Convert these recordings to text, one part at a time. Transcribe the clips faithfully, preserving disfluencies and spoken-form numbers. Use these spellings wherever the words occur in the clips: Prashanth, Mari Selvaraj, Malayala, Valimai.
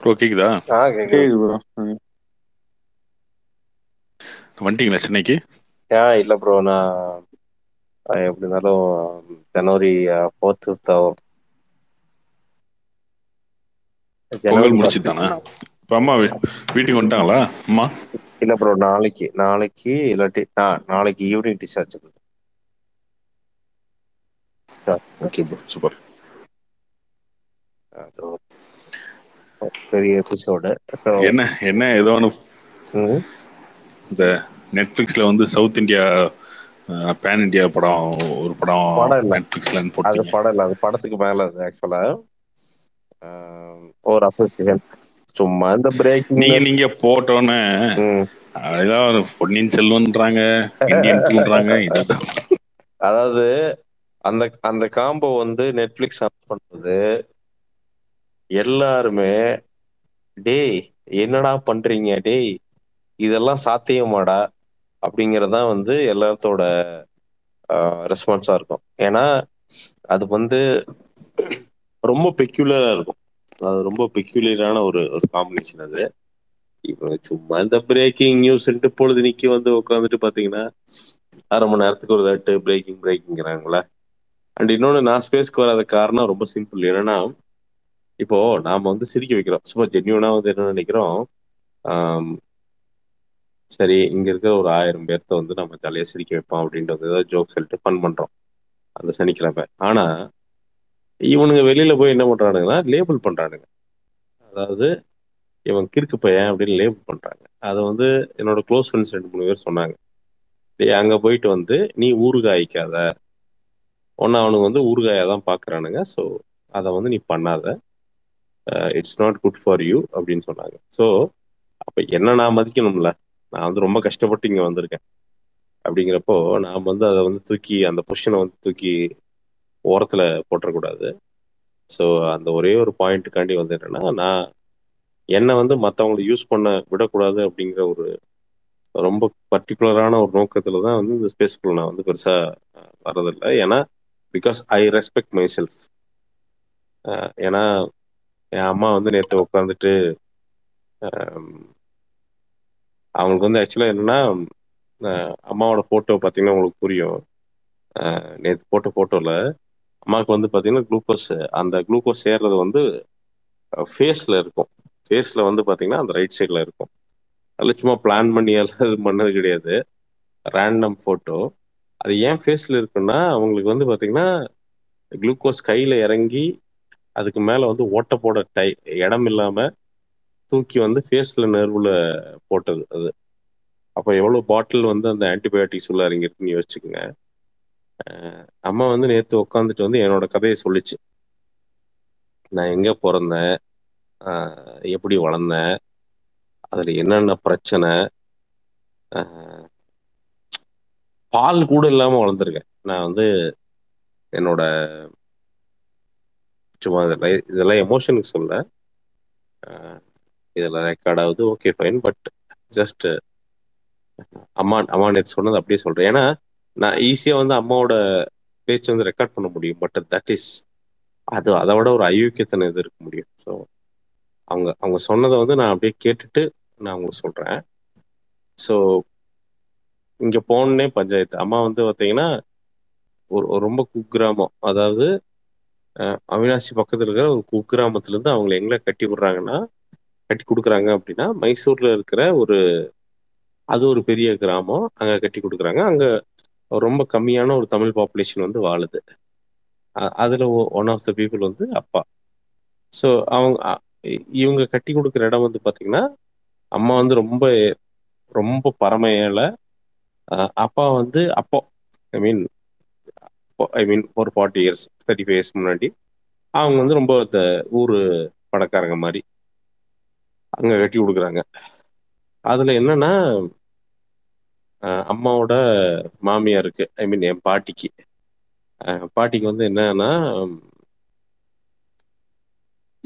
Bro கேக்குதா? வந்துட்டீங்களா சென்னைக்கு? ஆ இல்லை ப்ரோ, நான் எப்படி இருந்தாலும் ஜனவரி ஃபோர்த்து பொங்கல் முடிச்சுதானா? இப்போ அம்மா வீட்டுக்கு வந்துட்டாங்களா? அம்மா இல்லை ப்ரோ, நாளைக்கு நாளைக்கு இல்லாட்டி நாளைக்கு evening discharge. Okay bro, super. பெரிய எபிசோடு. ஸோ என்ன என்ன ஏதோ ஒன்று இந்த நெட்ஃப்ளிக்ஸில் வந்து சவுத் இந்தியா பேன் இண்டியா படம் ஒரு படம் நெட்ஃப்ளிக்ஸில் போட்டு, அது படம் இல்லை, அது படத்துக்கு மேலே அது ஆக்சுவலாக ஒரு அசோசியேஷன் சும்மா இந்த பிரேக் நீங்கள் நீங்கள் போட்டோன்னு அதுதான் பொன்னியின் செல்வன்றாங்க, இந்தியன் டூன்றாங்க. அதாவது அந்த அந்த காம்போ வந்து நெட்ஃப்ளிக்ஸ் ஆன் பண்ணுறது எல்லாருமே, டேய் என்னடா பண்றீங்க, டேய் இதெல்லாம் சாத்தியமாடா அப்படிங்கறதான் வந்து எல்லாத்தோட ரெஸ்பான்ஸா இருக்கும். ஏன்னா அது வந்து ரொம்ப பெக்யூலரா இருக்கும், அது ரொம்ப பெக்யூலரான ஒரு ஒரு காம்பினேஷன். அது இப்போ சும்மா இந்த பிரேக்கிங் நியூஸ்ன்ட்டு பொழுது நிக்கி வந்து உட்காந்துட்டு பாத்தீங்கன்னா அரை மணி நேரத்துக்கு ஒரு தட்டு பிரேக்கிங் பிரேக்கிங்கிறாங்களா. அண்ட் இன்னொன்று, நான் ஸ்பேஸ்க்கு வராத காரணம் ரொம்ப சிம்பிள். என்னன்னா இப்போ நாம வந்து சிரிக்க வைக்கிறோம், சூப்பர் ஜென்யூனா வந்து என்ன நினைக்கிறோம், சரி இங்க இருக்கிற ஒரு ஆயிரம் பேர்த்த வந்து நம்ம ஜாலியா சிரிக்க வைப்போம் அப்படின்ட்டு வந்து ஏதாவது ஜோக் சொல்லிட்டு ஃபன் பண்றோம் அந்த சனிக்கிழமை. ஆனா இவனுங்க வெளியில போய் என்ன பண்றானுங்கன்னா லேபிள் பண்றானுங்க. அதாவது இவன் கிறுக்கு பையன் அப்படின்னு லேபிள் பண்றாங்க. அதை வந்து என்னோட க்ளோஸ் ஃப்ரெண்ட்ஸ் ரெண்டு மூணு பேர் சொன்னாங்க, அங்க போயிட்டு வந்து நீ ஊறுகாய்க்காத ஒன்னு, அவனுங்க வந்து ஊறுகாயாதான் பாக்குறானுங்க, ஸோ அதை வந்து நீ பண்ணாத, it's not good for you அப்படின்னு சொன்னாங்க. ஸோ அப்போ என்ன நான் மதிக்கணும்ல, நான் வந்து ரொம்ப கஷ்டப்பட்டு இங்கே வந்திருக்கேன் அப்படிங்கிறப்போ நாம் வந்து அதை வந்து தூக்கி அந்த பொசிஷனை வந்து தூக்கி ஓரத்தில் போட்டக்கூடாது. ஸோ அந்த ஒரே ஒரு பாயிண்ட்டுக்காண்டி வந்து என்னென்னா, நான் என்னை வந்து மற்றவங்களை யூஸ் பண்ண விடக்கூடாது அப்படிங்கிற ஒரு ரொம்ப பர்டிகுலரான ஒரு நோக்கத்தில் தான் வந்து இந்த ஸ்பேஸ்க்குள்ள நான் வந்து பெருசாக வர்றதில்லை. ஏன்னா because I respect myself. ஏன்னா என் அம்மா வந்து நேற்று உட்காந்துட்டு அவங்களுக்கு வந்து ஆக்சுவலாக என்னென்னா அம்மாவோட ஃபோட்டோ பார்த்தீங்கன்னா அவங்களுக்கு புரியும், நேற்று போட்ட ஃபோட்டோவில் அம்மாவுக்கு வந்து பார்த்தீங்கன்னா குளுக்கோஸ், அந்த குளுக்கோஸ் சேர்றது வந்து ஃபேஸில் இருக்கும், ஃபேஸில் வந்து பார்த்தீங்கன்னா அந்த ரைட் சைடில் இருக்கும். அதில் சும்மா பிளான் பண்ணி எல்லாம் இது பண்ணது கிடையாது, ரேண்டம் ஃபோட்டோ. அது ஏன் ஃபேஸில் இருக்குன்னா அவங்களுக்கு வந்து பார்த்தீங்கன்னா குளுக்கோஸ் கையில் இறங்கி அதுக்கு மேலே வந்து ஓட்ட போட டை இடம் இல்லாமல் தூக்கி வந்து ஃபேஸில் நர்வில் போட்டது. அது அப்போ எவ்வளோ பாட்டில் வந்து அந்த ஆன்டிபயோட்டிக்ஸ் உள்ள இறங்கிருக்குன்னு யோசிச்சுக்கோங்க. அம்மா வந்து நேற்று உட்காந்துட்டு வந்து என்னோட கதையை சொல்லிச்சு, நான் எங்கே பிறந்தேன், எப்படி வளர்ந்தேன், அதில் என்னென்ன பிரச்சனை, பால் கூட இல்லாமல் வளர்ந்துருக்கேன் நான் வந்து, என்னோட சும்மா இதெல்லாம் இதெல்லாம் எமோஷனுக்கு சொல்ல, இதில் ரெக்கார்டாவது ஓகே ஃபைன், பட் ஜஸ்ட் அம்மா அம்மா நேற்று சொன்னது அப்படியே சொல்கிறேன். ஏன்னா நான் ஈஸியாக வந்து அம்மாவோட பேச்சு வந்து ரெக்கார்ட் பண்ண முடியும், பட் தட் இஸ் அது அதை விட ஒரு அயோக்கியத்தனை இது இருக்க முடியும். ஸோ அவங்க அவங்க சொன்னதை வந்து நான் அப்படியே கேட்டுட்டு நான் அவங்களுக்கு சொல்கிறேன். ஸோ இங்கே போனே பஞ்சாயத்து, அம்மா வந்து பார்த்தீங்கன்னா ஒரு ரொம்ப குக்கிராமம், அதாவது அவினாசி பக்கத்தில் இருக்கிற ஒரு குக்கிராமத்துலேருந்து அவங்களை எங்களை கட்டி விடுறாங்கன்னா கட்டி கொடுக்குறாங்க அப்படின்னா, மைசூரில் இருக்கிற ஒரு அது ஒரு பெரிய கிராமம், அங்கே கட்டி கொடுக்குறாங்க. அங்கே ரொம்ப கம்மியான ஒரு தமிழ் பாப்புலேஷன் வந்து வாழுது. அதில் ஒன் ஆஃப் த பீப்புள் வந்து அப்பா. ஸோ அவங்க இவங்க கட்டி கொடுக்குற இடம் வந்து பார்த்திங்கன்னா, அம்மா வந்து ரொம்ப ரொம்ப பரம ஏழை, அப்பா வந்து அப்போ ஐ மீன் ஐ மீன் ஒரு forty years thirty five years முன்னாடி அவங்க வந்து ரொம்ப ஊர் பணக்காரங்க மாதிரி அங்கே கட்டி கொடுக்குறாங்க. அதில் என்னன்னா அம்மாவோட மாமியாருக்கு ஐ மீன் என் பாட்டிக்கு பாட்டிக்கு வந்து என்னன்னா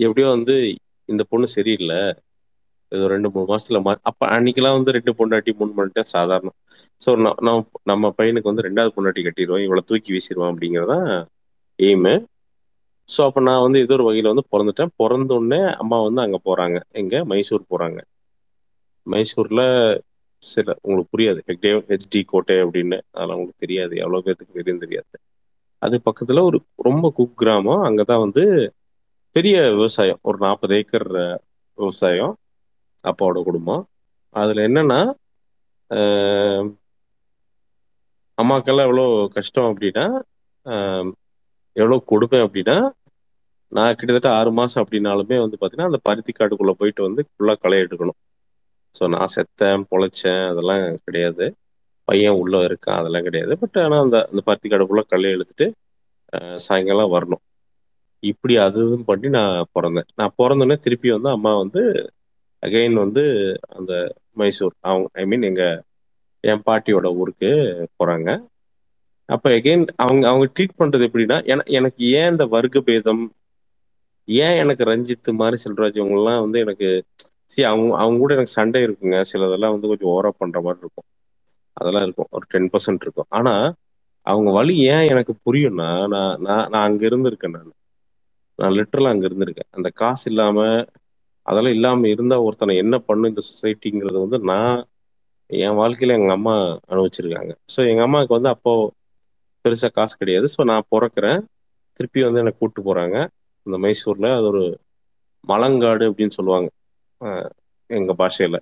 எப்படியோ வந்து இந்த பொண்ணு சரியில்லை, இது ரெண்டு மூணு மாசத்துல மா அப்போ அன்னைக்கெல்லாம் வந்து ரெண்டு பொண்டாட்டி மூணு பொண்டாட்டி சாதாரணம். ஸோ நான் நம்ம பையனுக்கு வந்து ரெண்டாவது பொண்டாட்டி கட்டிடுவோம், இவ்வளோ தூக்கி வீசிடுவோம் அப்படிங்கிறதான் எய்மு. ஸோ அப்போ நான் வந்து ஏதோ ஒரு வகையில் வந்து பிறந்துட்டேன். பிறந்தோடனே அம்மா வந்து அங்கே போகிறாங்க, எங்கே மைசூர் போகிறாங்க. மைசூரில் சில உங்களுக்கு புரியாது, ஹெக்டே ஹெச்டி கோட்டை அப்படின்னு, அதெல்லாம் உங்களுக்கு தெரியாது, எவ்வளோ பேர்த்துக்கு தெரியும் தெரியாது. அது பக்கத்தில் ஒரு ரொம்ப குக்கிராமம், அங்கே தான் வந்து பெரிய விவசாயம், ஒரு நாற்பது ஏக்கர் விவசாயம் அப்பாவோட குடும்பம். அதில் என்னென்னா அம்மாக்கெல்லாம் எவ்வளோ கஷ்டம் அப்படின்னா, எவ்வளோ கொடுப்பேன் அப்படின்னா, நான் கிட்டத்தட்ட ஆறு மாதம் அப்படின்னாலுமே வந்து பார்த்தீங்கன்னா அந்த பருத்தி காட்டுக்குள்ளே போயிட்டு வந்து ஃபுல்லாக களை எடுக்கணும். ஸோ நான் செத்தேன் பொழைச்சேன் அதெல்லாம் கிடையாது, பையன் உள்ளே இருக்கான் அதெல்லாம் கிடையாது. பட் ஆனால் அந்த அந்த பருத்தி காட்டுக்குள்ளே களை எடுத்துட்டு சாயங்காலம் வரணும். இப்படி அது இதுவும் பண்ணி நான் பிறந்தேன். நான் பிறந்தோடனே திருப்பி வந்து அம்மா வந்து அகெயின் வந்து அந்த மைசூர் அவங்க ஐ மீன் எங்கள் என் பாட்டியோட ஊருக்கு போகிறாங்க. அப்போ எகெயின் அவங்க அவங்க ட்ரீட் பண்ணுறது எப்படின்னா, எனக்கு ஏன் இந்த வர்க்க பேதம், ஏன் எனக்கு ரஞ்சித் மாதிரி செல்வராஜ் இவங்கெல்லாம் வந்து எனக்கு சரி அவங்க அவங்க கூட எனக்கு சண்டை இருக்குங்க, சிலதெல்லாம் வந்து கொஞ்சம் ஓவராக பண்ணுற மாதிரி இருக்கும், அதெல்லாம் இருக்கும், ஒரு டென் பர்சன்ட் இருக்கும். ஆனால் அவங்க வழி ஏன் எனக்கு புரியும்னா, நான் நான் நான் அங்கே இருந்திருக்கேன், நான் நான் லிட்டரலாக அங்கே இருந்திருக்கேன். அந்த காசு இல்லாமல் அதெல்லாம் இல்லாமல் இருந்தால் ஒருத்தனை என்ன பண்ணும் இந்த சொசைட்டிங்கிறது வந்து நான் என் வாழ்க்கையில் எங்கள் அம்மா அனுபவிச்சிருக்காங்க. ஸோ எங்கள் அம்மாவுக்கு வந்து அப்போது பெருசாக காசு கிடையாது. ஸோ நான் பிறக்கிறேன், திருப்பி வந்து என்னை கூப்பிட்டு போகிறாங்க இந்த மைசூரில். அது ஒரு மலங்காடு அப்படின்னு சொல்லுவாங்க எங்கள் பாஷையில்,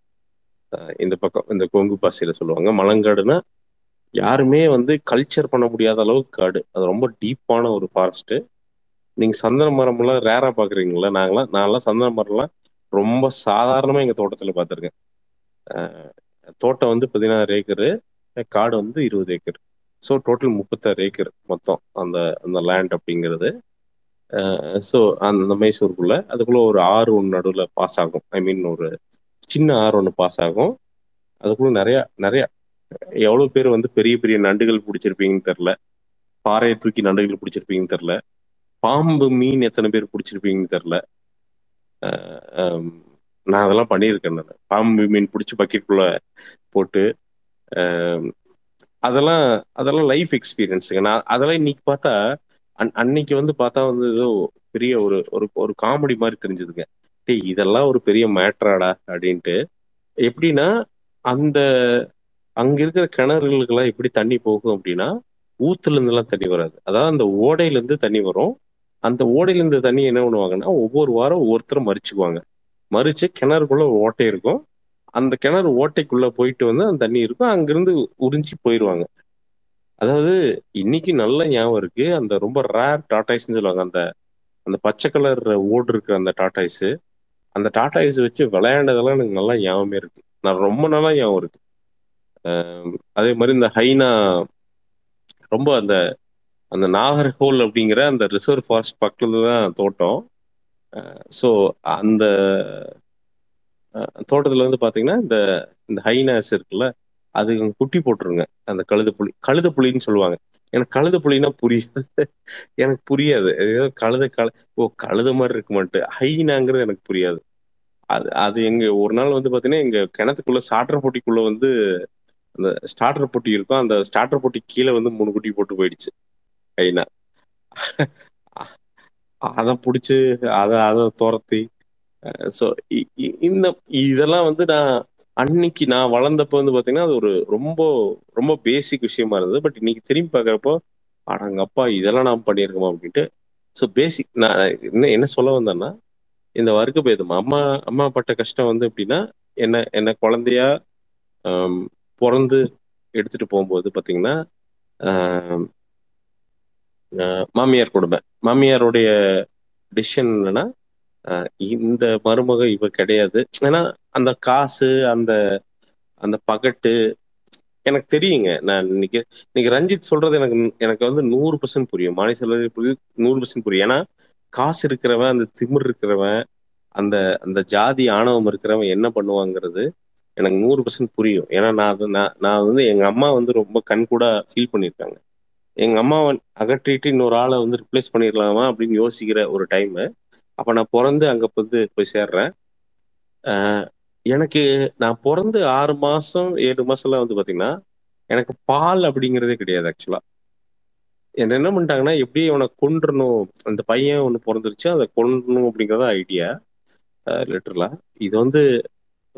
இந்த பக்கம் இந்த கொங்கு பாஷையில் சொல்லுவாங்க. மலங்காடுன்னா யாருமே வந்து கல்ச்சர் பண்ண முடியாத அளவுக்கு காடு, அது ரொம்ப டீப்பான ஒரு ஃபாரஸ்ட்டு. நீங்கள் சந்தன மரம்லாம் ரேராக பார்க்குறீங்களா? நாங்களாம் நான்லாம் சந்தன மரம்லாம் ரொம்ப சாதாரணமாக எங்கள் தோட்டத்தில் பார்த்துருக்கேன். தோட்டம் வந்து பதினாறு ஏக்கரு, காடு வந்து இருபது ஏக்கர், ஸோ டோட்டல் முப்பத்தாறு ஏக்கர் மொத்தம் அந்த அந்த லேண்ட் அப்படிங்கிறது. ஸோ அந்த மைசூருக்குள்ளே அதுக்குள்ளே ஒரு ஆறு ஒன்று நடுவில் பாஸ் ஆகும், ஐ மீன் ஒரு சின்ன ஆறு ஒன்று பாஸ் ஆகும். அதுக்குள்ளே நிறையா நிறையா எவ்வளோ பேர் வந்து பெரிய பெரிய நண்டுகள் பிடிச்சிருப்பீங்கன்னு தெரில, பாறையை தூக்கி நண்டுகள் பிடிச்சிருப்பீங்கன்னு தெரில, பாம்பு மீன் எத்தனை பேர் பிடிச்சிருப்பீங்கன்னு தெரில. நான் அதெல்லாம் பண்ணியிருக்கேன், நான் பாம்பு மீன் பிடிச்சி பக்கெட்டுக்குள்ளே போட்டு அதெல்லாம் அதெல்லாம் லைஃப் எக்ஸ்பீரியன்ஸுங்க. நான் அதெல்லாம் இன்னைக்கு பார்த்தா அன் அன்னைக்கு வந்து பார்த்தா வந்து ஏதோ பெரிய ஒரு ஒரு காமெடி மாதிரி தெரிஞ்சதுங்க. டே இதெல்லாம் ஒரு பெரிய மேட்ராடா அப்படின்ட்டு. எப்படின்னா அந்த அங்கே இருக்கிற கிணறுகளுக்கெல்லாம் எப்படி தண்ணி போகும் அப்படின்னா, ஊத்துலேருந்துலாம் தண்ணி வராது, அதாவது அந்த ஓடையிலேருந்து தண்ணி வரும். அந்த ஓடையிலேருந்து தண்ணி என்ன பண்ணுவாங்கன்னா, ஒவ்வொரு வாரம் ஒவ்வொருத்தரும் மறிச்சுக்குவாங்க, மறித்து கிணறுக்குள்ளே ஓட்டை இருக்கும், அந்த கிணறு ஓட்டைக்குள்ளே போயிட்டு வந்து அந்த தண்ணி இருக்கும், அங்கேருந்து உறிஞ்சி போயிடுவாங்க. அதாவது இன்னைக்கு நல்ல ஞாபகம் இருக்கு, அந்த ரொம்ப ரேர் டாட்டாய்ஸ்ன்னு சொல்லுவாங்க, அந்த அந்த பச்சை கலர் ஓடு இருக்கிற அந்த டாட்டாய்ஸு, அந்த டாட்டாய்ஸ் வச்சு விளையாண்டதெல்லாம் எனக்கு நல்லா ஞாபகமே இருக்கு, நான் ரொம்ப நல்லா ஞாபகம் இருக்கு. அதே மாதிரி இந்த ஹைனா ரொம்ப அந்த அந்த நாகர்கோல் அப்படிங்கிற அந்த ரிசர்வ் ஃபாரஸ்ட் பக்கத்துல தான் தோட்டம். ஸோ அந்த தோட்டத்தில் வந்து பார்த்தீங்கன்னா இந்த இந்த ஹைனாஸ் இருக்குல்ல, அது குட்டி போட்டுருங்க, அந்த கழுத புலி கழுத புலின்னு சொல்லுவாங்க. எனக்கு கழுத புலின்னா புரியாது, எனக்கு புரியாது, ஏதோ கழுத கழ ஓ கழுத மாதிரி இருக்குமான்ட்டு, ஹைனாங்கிறது எனக்கு புரியாது. அது அது எங்கள் ஒரு நாள் வந்து பார்த்தீங்கன்னா எங்கள் கிணத்துக்குள்ளே ஸ்டார்டர் போட்டிக்குள்ளே வந்து அந்த ஸ்டார்டர் போட்டி இருக்கும், அந்த ஸ்டார்டர் போட்டி கீழே வந்து மூணு குட்டி போட்டு போயிடுச்சு ஹைனா. அதை பிடிச்சி அதை அதை துரத்தி ஸோ இந்த இதெல்லாம் வந்து நான் அன்னைக்கு நான் வளர்ந்தப்போ வந்து பார்த்தீங்கன்னா அது ஒரு ரொம்ப ரொம்ப பேசிக் விஷயமா இருந்தது. பட் இன்னைக்கு திரும்பி பார்க்குறப்போ அடங்கப்பா இதெல்லாம் நான் பண்ணியிருக்கோமா அப்படின்ட்டு. ஸோ பேசிக் நான் என்ன என்ன சொல்ல வந்தேன்னா, இந்த வர்க்க பேதம் அம்மா அம்மா பட்ட கஷ்டம் வந்து எப்படின்னா, என்ன என்னை குழந்தையா பிறந்து எடுத்துட்டு போகும்போது பார்த்தீங்கன்னா மாமியார் கொடுமை, மாமியாருடைய டிசிஷன் என்னன்னா இந்த மருமக இவ கிடையாது. ஏன்னா அந்த காசு அந்த அந்த பகட்டு எனக்கு தெரியுங்க. நான் இன்னைக்கு இன்னைக்கு ரஞ்சித் சொல்றது எனக்கு எனக்கு வந்து நூறு பர்சன்ட் புரியும், மாணி சொல்றது புரியுது, நூறு பர்சன்ட் புரியும். ஏன்னா காசு இருக்கிறவன், அந்த திமிர் இருக்கிறவன், அந்த அந்த ஜாதி ஆணவம் இருக்கிறவன் என்ன பண்ணுவாங்கிறது எனக்கு நூறு பர்சன்ட் புரியும். ஏன்னா நான் அது நான் நான் வந்து எங்க அம்மா வந்து ரொம்ப கண்கூடா ஃபீல் பண்ணியிருக்காங்க. எங்க அம்மாவை அகற்றிட்டு இன்னொரு ஆளை வந்து ரிப்ளேஸ் பண்ணிடலாமா அப்படின்னு யோசிக்கிற ஒரு டைமு. அப்போ நான் பிறந்து அங்கே வந்து போய் சேர்றேன். எனக்கு நான் பிறந்து ஆறு மாதம் ஏழு மாதம்லாம் வந்து பார்த்திங்கன்னா எனக்கு பால் அப்படிங்கிறதே கிடையாது. ஆக்சுவலாக என்ன என்ன பண்ணிட்டாங்கன்னா எப்படியே இவனை கொண்டுடணும், அந்த பையன் ஒன்று பிறந்துருச்சு அதை கொண்டுடணும் அப்படிங்கிறத ஐடியா லிட்டரலா. இது வந்து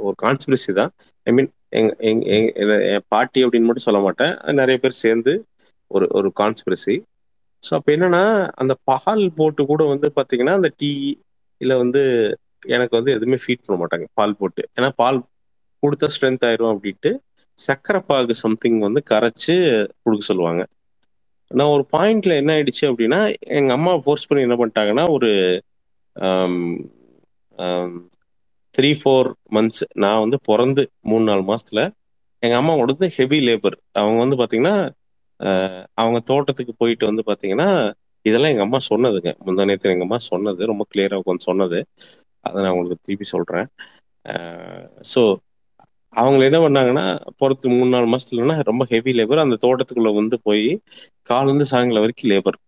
ஒரு கான்ஸ்பிரசி தான். ஐ மீன் எங் எங் எங் என் பாட்டி அப்படின்னு மட்டும் சொல்ல மாட்டேன், நிறைய பேர் சேர்ந்து ஒரு ஒரு கான்ஸ்பிரசி. ஸோ அப்போ என்னன்னா அந்த பால் போட்டு கூட வந்து பார்த்தீங்கன்னா அந்த டீ இல்லை வந்து எனக்கு வந்து எதுவுமே ஃபீட் பண்ண மாட்டாங்க பால் போட்டு, ஏன்னா பால் கொடுத்தா ஸ்ட்ரென்த் ஆயிரும் அப்படின்ட்டு சக்கரை பாகு சம்திங் வந்து கரைச்சி கொடுக்க சொல்லுவாங்க. நான் ஒரு பாயிண்ட்ல என்ன ஆயிடுச்சு அப்படின்னா எங்க அம்மா ஃபோர்ஸ் பண்ணி என்ன பண்ணிட்டாங்கன்னா ஒரு த்ரீ ஃபோர் மந்த்ஸ் நான் வந்து பிறந்து மூணு நாலு மாசத்துல எங்க அம்மா உடனே ஹெவி லேபர். அவங்க வந்து பாத்தீங்கன்னா அவங்க தோட்டத்துக்கு போயிட்டு வந்து பாத்தீங்கன்னா இதெல்லாம் எங்க அம்மா சொன்னதுங்க, முந்தா நேரத்தில் எங்க அம்மா சொன்னது ரொம்ப கிளியரா உட்காந்து சொன்னது, அதை நான் உங்களுக்கு திருப்பி சொல்றேன். ஸோ அவங்க என்ன பண்ணாங்கன்னா போகிறது மூணு நாலு மாசத்துலன்னா ரொம்ப ஹெவி லேபர், அந்த தோட்டத்துக்குள்ள வந்து போய் காலேருந்து சாயங்காலம் வரைக்கும் லேபர்.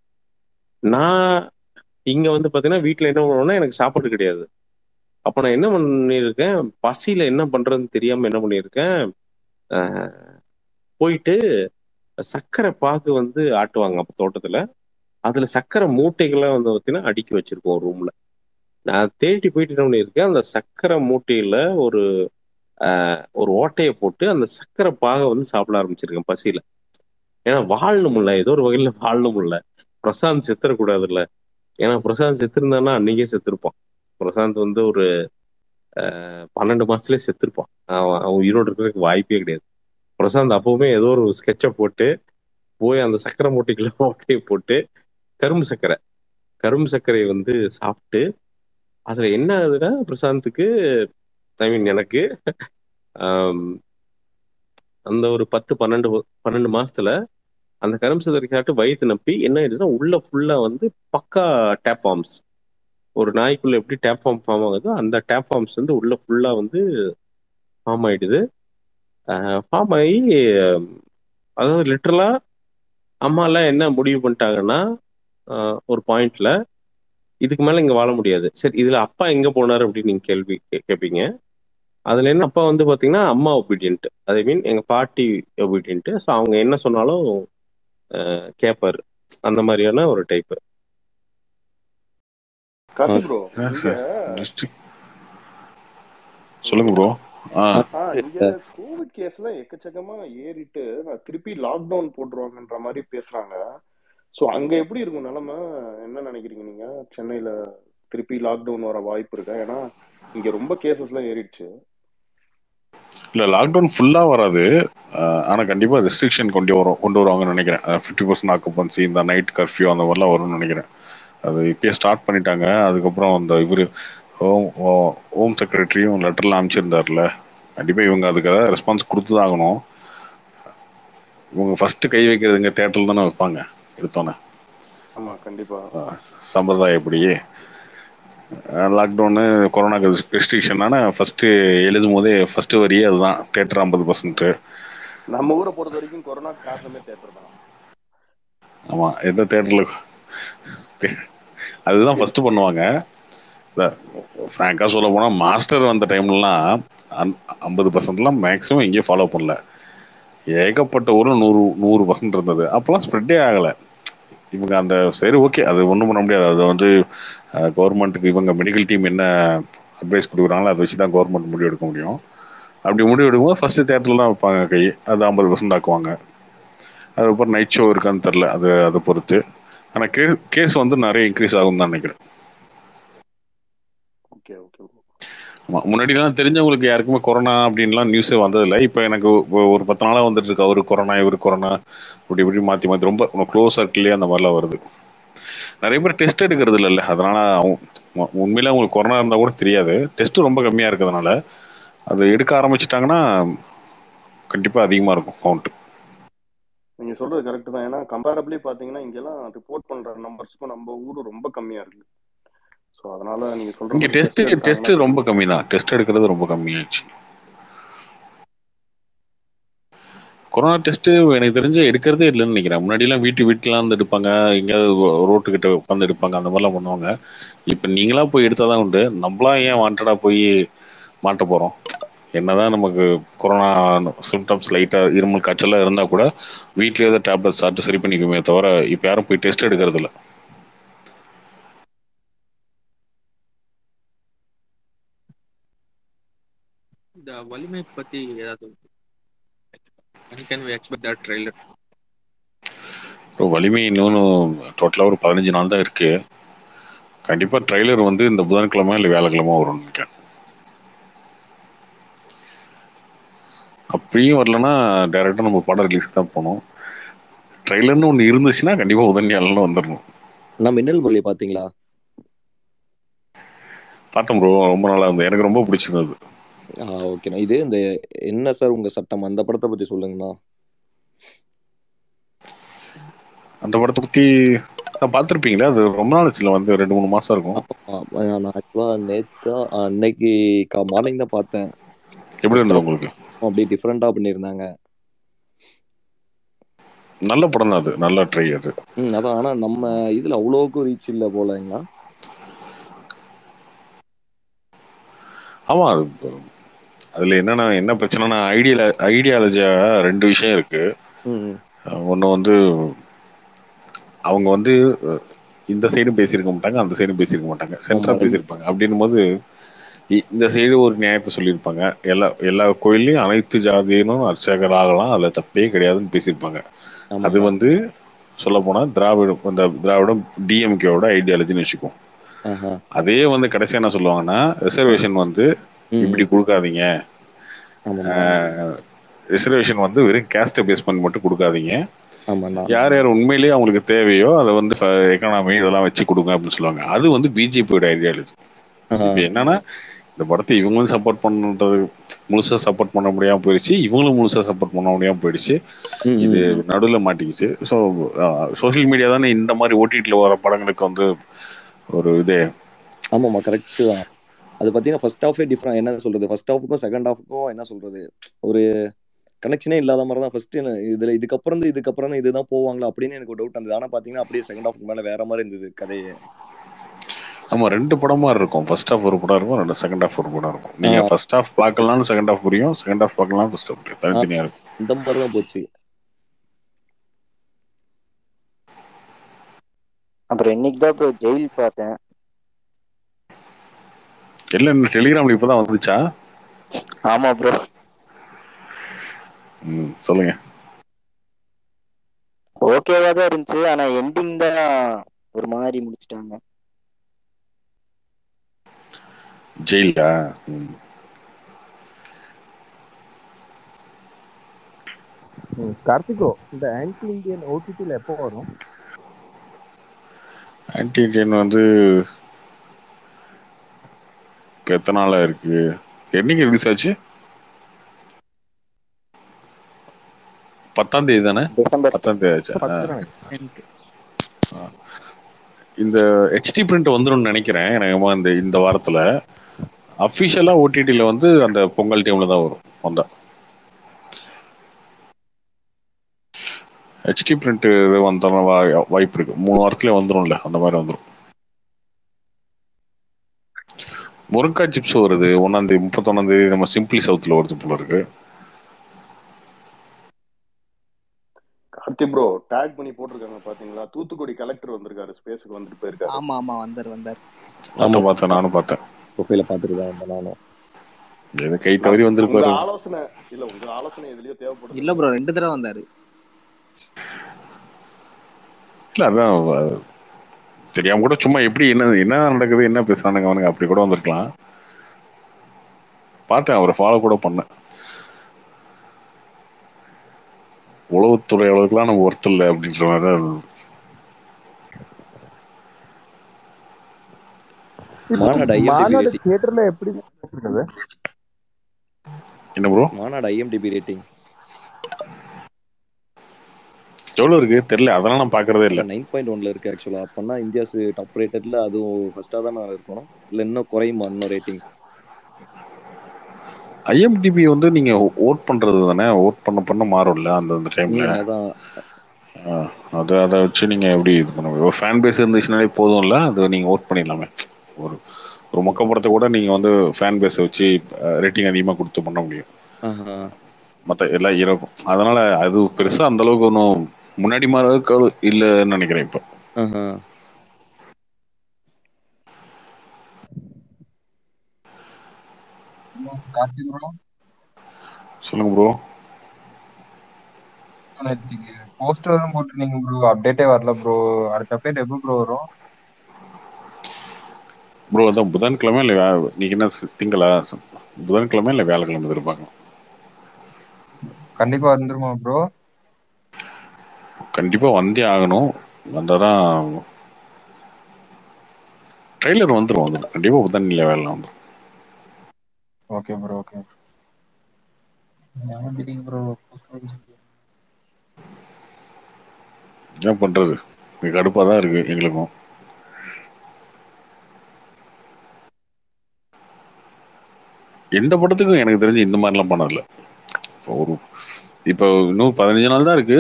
நான் இங்க வந்து பாத்தீங்கன்னா வீட்டுல என்ன பண்ணுவோம்னா எனக்கு சாப்பாடு கிடையாது. அப்ப நான் என்ன பண்ணிருக்கேன், பசியில என்ன பண்றதுன்னு தெரியாம என்ன பண்ணியிருக்கேன், போயிட்டு சக்கரை பாகு வந்து ஆட்டுவாங்க அப்ப தோட்டத்துல, அதுல சக்கரை மூட்டைகளை வந்து பார்த்தீங்கன்னா அடுக்கி வச்சிருக்கோம் ரூம்ல. நான் தேடி போயிட்டு என்ன பண்ணியிருக்கேன், அந்த சக்கரை மூட்டையில ஒரு ஒரு ஓட்டையை போட்டு அந்த சக்கரை பாகை வந்து சாப்பிட ஆரம்பிச்சிருக்கேன் பசியில. ஏன்னா வாழணும் இல்லை, ஏதோ ஒரு வகையில வாழணும் இல்லை, பிரசாந்த் செத்துறக்கூடாது இல்லை. ஏன்னா பிரசாந்த் செத்துருந்தான்னா அன்னைக்கே செத்துருப்பான். பிரசாந்த் வந்து ஒரு பன்னெண்டு மாசத்துலயே செத்துருப்பான், அவன் உயிரோடு இருக்கிறதுக்கு வாய்ப்பே கிடையாது. பிரசாந்த் அப்பவுமே ஏதோ ஒரு ஸ்கெட்சை போட்டு போய் அந்த சக்கரை மூட்டைக்குள்ள ஓட்டையை போட்டு கரும்பு சக்கரை கரும்பு சர்க்கரையை வந்து சாப்பிட்டு அதுல என்ன ஆகுதுன்னா பிரசாந்துக்கு, ஐ மீன் எனக்கு அந்த ஒரு பத்து பன்னெண்டு பன்னெண்டு மாசத்துல அந்த கரும்பு சக்கரை சாப்பிட்டு வயிற்று நப்பி என்ன ஆயிடுதுன்னா உள்ள ஃபுல்லா வந்து பக்கா டேப் ஃபார்ம்ஸ், ஒரு நாய்க்குள்ள எப்படி டேப் ஃபார்ம் ஃபார்ம் ஆகுதோ அந்த டேப் ஃபார்ம்ஸ் வந்து உள்ள ஃபுல்லா வந்து ஃபார்ம் ஆயிடுது. ஃபார்ம் ஆகி அதாவது லிட்டரலா அம்மாலாம் என்ன முடிவு பண்ணிட்டாங்கன்னா ஒரு பாயிண்ட்ல இதுக்கு மேல இங்க வாழ முடியாது. சரி, இதுல அப்பா எங்க போனாரு அப்படின்னு நீங்க கேள்வி கேட்பீங்க. அதுல என்ன, அப்பா வந்து பாத்தீங்கன்னா அம்மா ஒபீடியன்ட், ஐ மீன் எங்க பாட்டி ஒபீடியன்ட். ஸோ அவங்க என்ன சொன்னாலும் கேட்பாரு, அந்த மாதிரியான ஒரு டைப்பு. சொல்லுங்க ப்ரோ. கோவிட் கேஸ்ல எக்கச்சக்கமா ஏறிட்டு திருப்பி லாக்டவுன் போட்டுருவாங்கன்ற மாதிரி பேசுறாங்க. ஸோ அங்கே எப்படி இருக்கும் நிலமை, என்ன நினைக்கிறீங்க நீங்கள்? சென்னையில் திருப்பி லாக்டவுன் வர வாய்ப்பு இருக்கா? ஏன்னா இங்கே ரொம்ப கேசஸ்லாம் ஏறிடுச்சு. இல்லை, லாக்டவுன் ஃபுல்லாக வராது, ஆனால் கண்டிப்பாக ரெஸ்ட்ரிக்ஷன் கொண்டு வரும் கொண்டு வருவாங்கன்னு நினைக்கிறேன். ஃபிஃப்டி பர்சன்ட் ஆக்குபன்சி, இந்த நைட் கர்ஃப்யூ அந்த மாதிரிலாம் வரும்னு நினைக்கிறேன். அது இப்பயே ஸ்டார்ட் பண்ணிட்டாங்க. அதுக்கப்புறம் அந்த இவர் ஹோம் ஹோம் செக்ரட்டரியும் லெட்டர்லாம் அனுப்பிச்சிருந்தார்ல, கண்டிப்பாக இவங்க அதுக்காக ரெஸ்பான்ஸ் கொடுத்து தான் ஆகணும். இவங்க ஃபஸ்ட்டு கை வைக்கிறதுங்க தேட்டரில் தானே வைப்பாங்க எடுத்தோன்னே. ஆமாம், கண்டிப்பாக சம்பிரதாயம் இப்படியே லாக்டவுனு கொரோனாக்கு ரெஸ்ட்ரிக்ஷனான ஃபஸ்ட்டு எழுதும் போதே ஃபஸ்ட்டு வரியே அதுதான், தேட்டர் ஐம்பது பர்சன்ட்டு. நம்ம ஊரை பொறுத்த வரைக்கும் கொரோனா காரணமே தேட்டர் தான். ஆமாம், எந்த தேட்டரில் அதுதான் ஃபஸ்ட்டு பண்ணுவாங்க. இல்லை, ஃப்ராங்காக சொல்ல போனால் மாஸ்டர் வந்த டைம்லாம் அந் ஐம்பது பர்சன்ட்லாம் மேக்ஸிமம் எங்கேயும் ஃபாலோ பண்ணல. ஏகப்பட்ட ஊரில் நூறு நூறு பர்சன்ட் இருந்தது. அப்போலாம் ஸ்ப்ரெட்டே ஆகலை. இவங்க அந்த சரி ஓகே, அது ஒன்றும் பண்ண முடியாது. அதை வந்து கவர்மெண்ட்டுக்கு இவங்க மெடிக்கல் டீம் என்ன அட்வைஸ் கொடுக்குறாங்களோ அதை வச்சு தான் கவர்மெண்ட் முடிவு எடுக்க முடியும். அப்படி முடிவு எடுக்கும்போது ஃபஸ்ட்டு தேட்டரில் தான் வைப்பாங்க கை, அது ஐம்பது பர்சன்ட் ஆக்குவாங்க. அதுக்கப்புறம் நைட் ஷோ இருக்கான்னு தெரில, அது அதை பொறுத்து. ஆனால் கேஸ் கேஸ் வந்து நிறைய இன்க்ரீஸ் ஆகும் தான் நினைக்கிறேன். Okay okay. ஆமாம், முன்னாடிலாம் தெரிஞ்சவங்களுக்கு யாருக்குமே கொரோனா அப்படின்லாம் நியூஸே வந்ததில்லை. இப்போ எனக்கு ஒரு பத்து நாளாக வந்துட்டு இருக்கு, அவரு கொரோனா இவர் கொரோனா இப்படி இப்படி மாற்றி மாற்றி ரொம்ப க்ளோஸ் சர்க்கிள்லேயே அந்த மாதிரிலாம் வருது. நிறைய பேர் டெஸ்ட் எடுக்கிறது இல்லைல்ல, அதனால் உண்மையில அவங்களுக்கு கொரோனா இருந்தால் கூட தெரியாது. டெஸ்ட்டு ரொம்ப கம்மியாக இருக்கிறதுனால அது எடுக்க ஆரம்பிச்சிட்டாங்கன்னா கண்டிப்பாக அதிகமாக இருக்கும் கவுண்ட்டு. நீங்கள் சொல்கிறது கரெக்டு தான். ஏன்னா கம்பேரபிளி பார்த்தீங்கன்னா இங்கெல்லாம் ரிப்போர்ட் பண்ணுற நம்பர்ஸுக்கும் நம்ம ஊர் ரொம்ப கம்மியாக இருக்குது. ரொம்ப கம்மி தான் டெஸ்ட் எடுக்கிறது, ரொம்ப கம்மியாச்சு. கொரோனா டெஸ்ட் எனக்கு தெரிஞ்சு எடுக்கிறதே இல்லைன்னு நினைக்கிறேன். முன்னாடிலாம் வீட்டு வீட்டுலாம் வந்து எடுப்பாங்க, எங்கேயாவது ரோட்டு கிட்ட உட்காந்து எடுப்பாங்க, அந்த மாதிரிலாம் பண்ணுவாங்க. இப்போ நீங்களா போய் எடுத்தாதான் உண்டு. நம்மளா ஏன் வாண்டடா போய் மாட்ட போறோம்? என்னதான் நமக்கு கொரோனா சிம்டம்ஸ் லைட்டாக இருமல் காய்ச்சலாக இருந்தால் கூட வீட்லேயே தான் டேப்லெட் சாப்பிட்டு சரி பண்ணிக்குமே தவிர இப்போ யாரும் போய் டெஸ்ட் எடுக்கிறது இல்லை. இந்த வலிமை பற்றி ஏதாவது வலிமை இன்னொன்று டோட்டலாக ஒரு பதினஞ்சு நாள் தான் இருக்கு. கண்டிப்பாக ட்ரெய்லர் வந்து இந்த புதன்கிழமை இல்லை வியாழக்கிழமை வரும்னு நினைக்கிறேன். அப்படியும் வரலன்னா டேரெக்டாக நம்ம படம் ரிலீஸ்க்கு தான் போகணும். ட்ரெய்லர்னு ஒன்று இருந்துச்சுன்னா கண்டிப்பாக உதவியாளன்னு வந்துடணும். நான் மின்னல் முரளி பார்த்தீங்களா? பார்த்தோம் ப்ரோ, ரொம்ப நல்லா இருந்தது, எனக்கு ரொம்ப பிடிச்சிருந்தது. ஆ ஓகேண்ணா. இது இந்த என்ன சார் உங்கள் சட்டம் அந்த படத்தை பற்றி சொல்லுங்கண்ணா. அந்த படத்தை பற்றி பார்த்துருப்பீங்களா? அது ரொம்ப நாள் வந்து ரெண்டு மூணு மாசம் இருக்கும். நான் ஆக்சுவலாக நேற்று அன்னைக்கு மார்னிங் தான் பார்த்தேன். எப்படி இருந்தது உங்களுக்கு? அப்படியே டிஃப்ரெண்டாக பண்ணியிருந்தாங்க, நல்ல படம் தான் அது, நல்ல ட்ரை அது. ம் அதான். ஆனால் நம்ம இதில் அவ்வளோவுக்கும் ரீச் இல்லை போலங்களா? ஆமாம். அது அதில் என்னென்னா என்ன பிரச்சனைனா ஐடியால ஐடியாலஜியாக ரெண்டு விஷயம் இருக்குது. ஒன்று வந்து அவங்க வந்து இந்த சைடும் பேசியிருக்க மாட்டாங்க, அந்த சைடும் பேசியிருக்க மாட்டாங்க, சென்டராக பேசியிருப்பாங்க. அப்படின்னும் போது இந்த சைடு ஒரு நியாயத்தை சொல்லியிருப்பாங்க. எல்லா எல்லா கோயிலையும் அனைத்து ஜாதியினும் அர்ச்சகர் ஆகலாம், அதில் தப்பே கிடையாதுன்னு பேசியிருப்பாங்க. அது வந்து சொல்ல போனால் திராவிடம், இந்த திராவிடம் டிஎம்கேவோட ஐடியாலஜின்னு வச்சுக்கோம். அதே வந்து கடைசியாக என்ன சொல்லுவாங்கன்னா, ரிசர்வேஷன் வந்து இப்படி கொடுக்காதீங்க, ரிசர்வேஷன் வந்து வெறும் கேஸ்ட் பேஸ் பண்ணி மட்டும் கொடுக்காதீங்க, யார் யார் உண்மையிலேயே அவங்களுக்கு தேவையோ அதை வந்து எக்கானமி இதெல்லாம் வச்சு கொடுங்க அப்படின்னு சொல்லுவாங்க. அது வந்து பிஜேபியோட ஐடியாலஜி. இப்போ என்னன்னா இந்த படத்தை இவங்களும் சப்போர்ட் பண்ணுறது முழுசாக சப்போர்ட் பண்ண முடியாமல் போயிடுச்சு, இவங்களும் முழுசாக சப்போர்ட் பண்ண முடியாமல் போயிடுச்சு, இது நடுவில் மாட்டிக்கிச்சு. ஸோ சோசியல் மீடியா தானே இந்த மாதிரி ஓடிடியில் வர படங்களுக்கு வந்து ஒரு இதே. ஆமாம்மா கரெக்டு தான். அது பார்த்தீங்கன்னா ஃபர்ஸ்ட் ஹாஃபே டிஃப்ரெண்ட், என்ன சொல்கிறது, ஃபர்ஸ்ட் ஹாஃபுக்கும் செகண்ட் ஹாஃபுக்கும் என்ன சொல்கிறது ஒரு கனெக்ஷனே இல்லாத மாதிரி தான். ஃபர்ஸ்ட் இதில் இதுக்கப்புறம் இதுக்கப்புறம் இதுதான் போவாங்களா அப்படின்னு எனக்கு ஒரு டவுட் இருந்தது. ஆனால் பார்த்தீங்கன்னா அப்படியே செகண்ட் ஹாஃப் மேலே வேற மாதிரி இருந்தது கதையே. ஆமாம், ரெண்டு படமா இருக்கும். ஃபர்ஸ்ட் ஹாஃப் ஒரு படம் இருக்கும், ரெண்டு செகண்ட் ஹாஃப் ஒரு படம் இருக்கும். நீங்கள் ஃபர்ஸ்ட் ஹாஃப் பார்க்கலாம்னு செகண்ட் ஹாஃப் புரியும், செகண்ட் ஹாஃப் பார்க்கலாம் ஃபர்ஸ்ட் ஹாஃப் புரியும், தனித்தனியாக இருக்கும். இந்த மாதிரி தான் போச்சு. அப்புறம் இன்னைக்கு தான் இப்போ ஜெயில் பார்த்தேன். இல்லை டெலிகிராம்ல இப்போதான் வந்துச்சா? ஆமா ப்ரோ. ம் சொல்லுங்க. ஓகேவா தான் இருந்துச்சு, ஆனா எண்டிங் தான் ஒரு மாதிரி முடிச்சிட்டாங்க. ஜெயிலா? ம். கார்த்திகோ, இந்த ஆன்டி இந்தியன் ஓடிடில எப்போ வரும்? ஆன்டி இந்தியன் வந்து எத்தனை நாளா இருக்கு, என்னைக்கு ரிலீஸ் ஆச்சு? பத்தாம் தேதி தானே? பத்தாம் தேதி ஆச்சு. இந்த ஹெச்டி பிரிண்ட் வந்துடும் நினைக்கிறேன் எனக்கு இந்த இந்த வாரத்தில். அஃபிஷியலாக ஓடிடியில் வந்து அந்த பொங்கல் டைமில் தான் வரும். வந்தா ஹெச்டி பிரிண்ட் இது வந்தாலும் வாய்ப்பு இருக்கு. மூணு வாரத்துலேயே வந்துடும்ல, அந்த மாதிரி வந்துடும். முருங்கா சிப்ஸ் வருது ஒன்னாந்தேதி, முப்பத்தொன்னாந்தேதி நம்ம சிம்பிளி சவுத்தில் வருது போல இருக்கு. ப்ரோ டாக் பண்ணி போட்டுருக்காங்க பாத்தீங்களா? தூத்துக்குடி கலெக்டர் வந்திருக்காரு, ஸ்பேஸ்க்கு வந்துட்டு போயிருக்காரு. ஆமா ஆமா வந்தார் வந்தார். ஆமா பார்த்தேன், நானும் பார்த்தேன். ப்ரொஃபைல பாத்துட்டு தான் வந்தேன் நானும். இது கை தவறி வந்திருக்காரு. ஆலோசனை இல்ல, உங்க ஆலோசனை எதுலயோ தேவைப்படுது. இல்ல ப்ரோ, ரெண்டு தடவை வந்தாரு. இல்ல அதான் தெரியாம கூட சும்மா எப்படி என்ன என்ன நடக்குது என்ன பேசுறானுங்க அவனுக்கு அப்படி கூட வந்திருக்கலாம். பார்த்தேன், அவரை ஃபாலோ கூட பண்ணேன். உளவுத்துறை அளவுக்குலாம் நம்ம ஒர்த் இல்லை அப்படின்ற மாதிரி தான் இருந்தது. என்ன ப்ரோ மாநாடு ஐஎம்டிபி ரேட்டிங் எவ்வளோ இருக்கு தெரியல, அதெல்லாம் நான் பார்க்கறதே இல்லை. நைன் பாயிண்ட் ஒன்ல இருக்கு ஆக்சுவலா. அப்படின்னா இந்தியாஸ் டாப் ரேட்டட்ல அதுவும் ஃபர்ஸ்டா தான் இருக்கணும், இல்லை இன்னும் குறையுமா இன்னும் ரேட்டிங்? ஐஎம்டிபி வந்து நீங்க ஓட் பண்றது தானே, ஓட் பண்ண பண்ண மாறும்ல அந்த டைம்ல. அதான் அது அதை வச்சு நீங்க எப்படி இது பண்ணுவீங்க? ஒரு ஃபேன் பேஸ் இருந்துச்சுனாலே போதும்ல, அது நீங்க ஓட் பண்ணிடலாமே. ஒரு ஒரு மொக்கப்படத்தை கூட நீங்க வந்து ஃபேன் பேஸை வச்சு ரேட்டிங் அதிகமாக கொடுத்து பண்ண முடியும் மற்ற எல்லா ஹீரோக்கும். அதனால அது பெருசா அந்த அளவுக்கு ஒன்றும் முன்னாடி மாதிரி இல்லைன்னு நினைக்கிறேன் இப்போ. சொல்லுங்க ப்ரோ. போஸ்டரும் போட்டுருந்தீங்க ப்ரோ, அப்டேட்டே வரல ப்ரோ. அடுத்த அப்டேட் எப்போ ப்ரோ வரும் ப்ரோ? அதான் புதன்கிழமை இல்லை இன்னைக்கு என்ன திங்களா? புதன்கிழமை இல்லை வியாழக்கிழமை எதிர்பார்க்கலாம். கண்டிப்பா வந்துருமா ப்ரோ? கண்டிப்பா வந்தே ஆகணும். வந்தாதான் ட்ரெய்லர் வந்துடும். அது கண்டிப்பா புதன் இல்லை வேலைலாம் வந்துடும். Okay bro, okay bro. என்ன பண்றது, கடுப்பா தான் இருக்கு எங்களுக்கும். எந்த படத்துக்கும் எனக்கு தெரிஞ்சு இந்த மாதிரிலாம் பண்ணதில்ல. ஒரு இப்போ இன்னும் பதினஞ்சு நாள் தான் இருக்கு.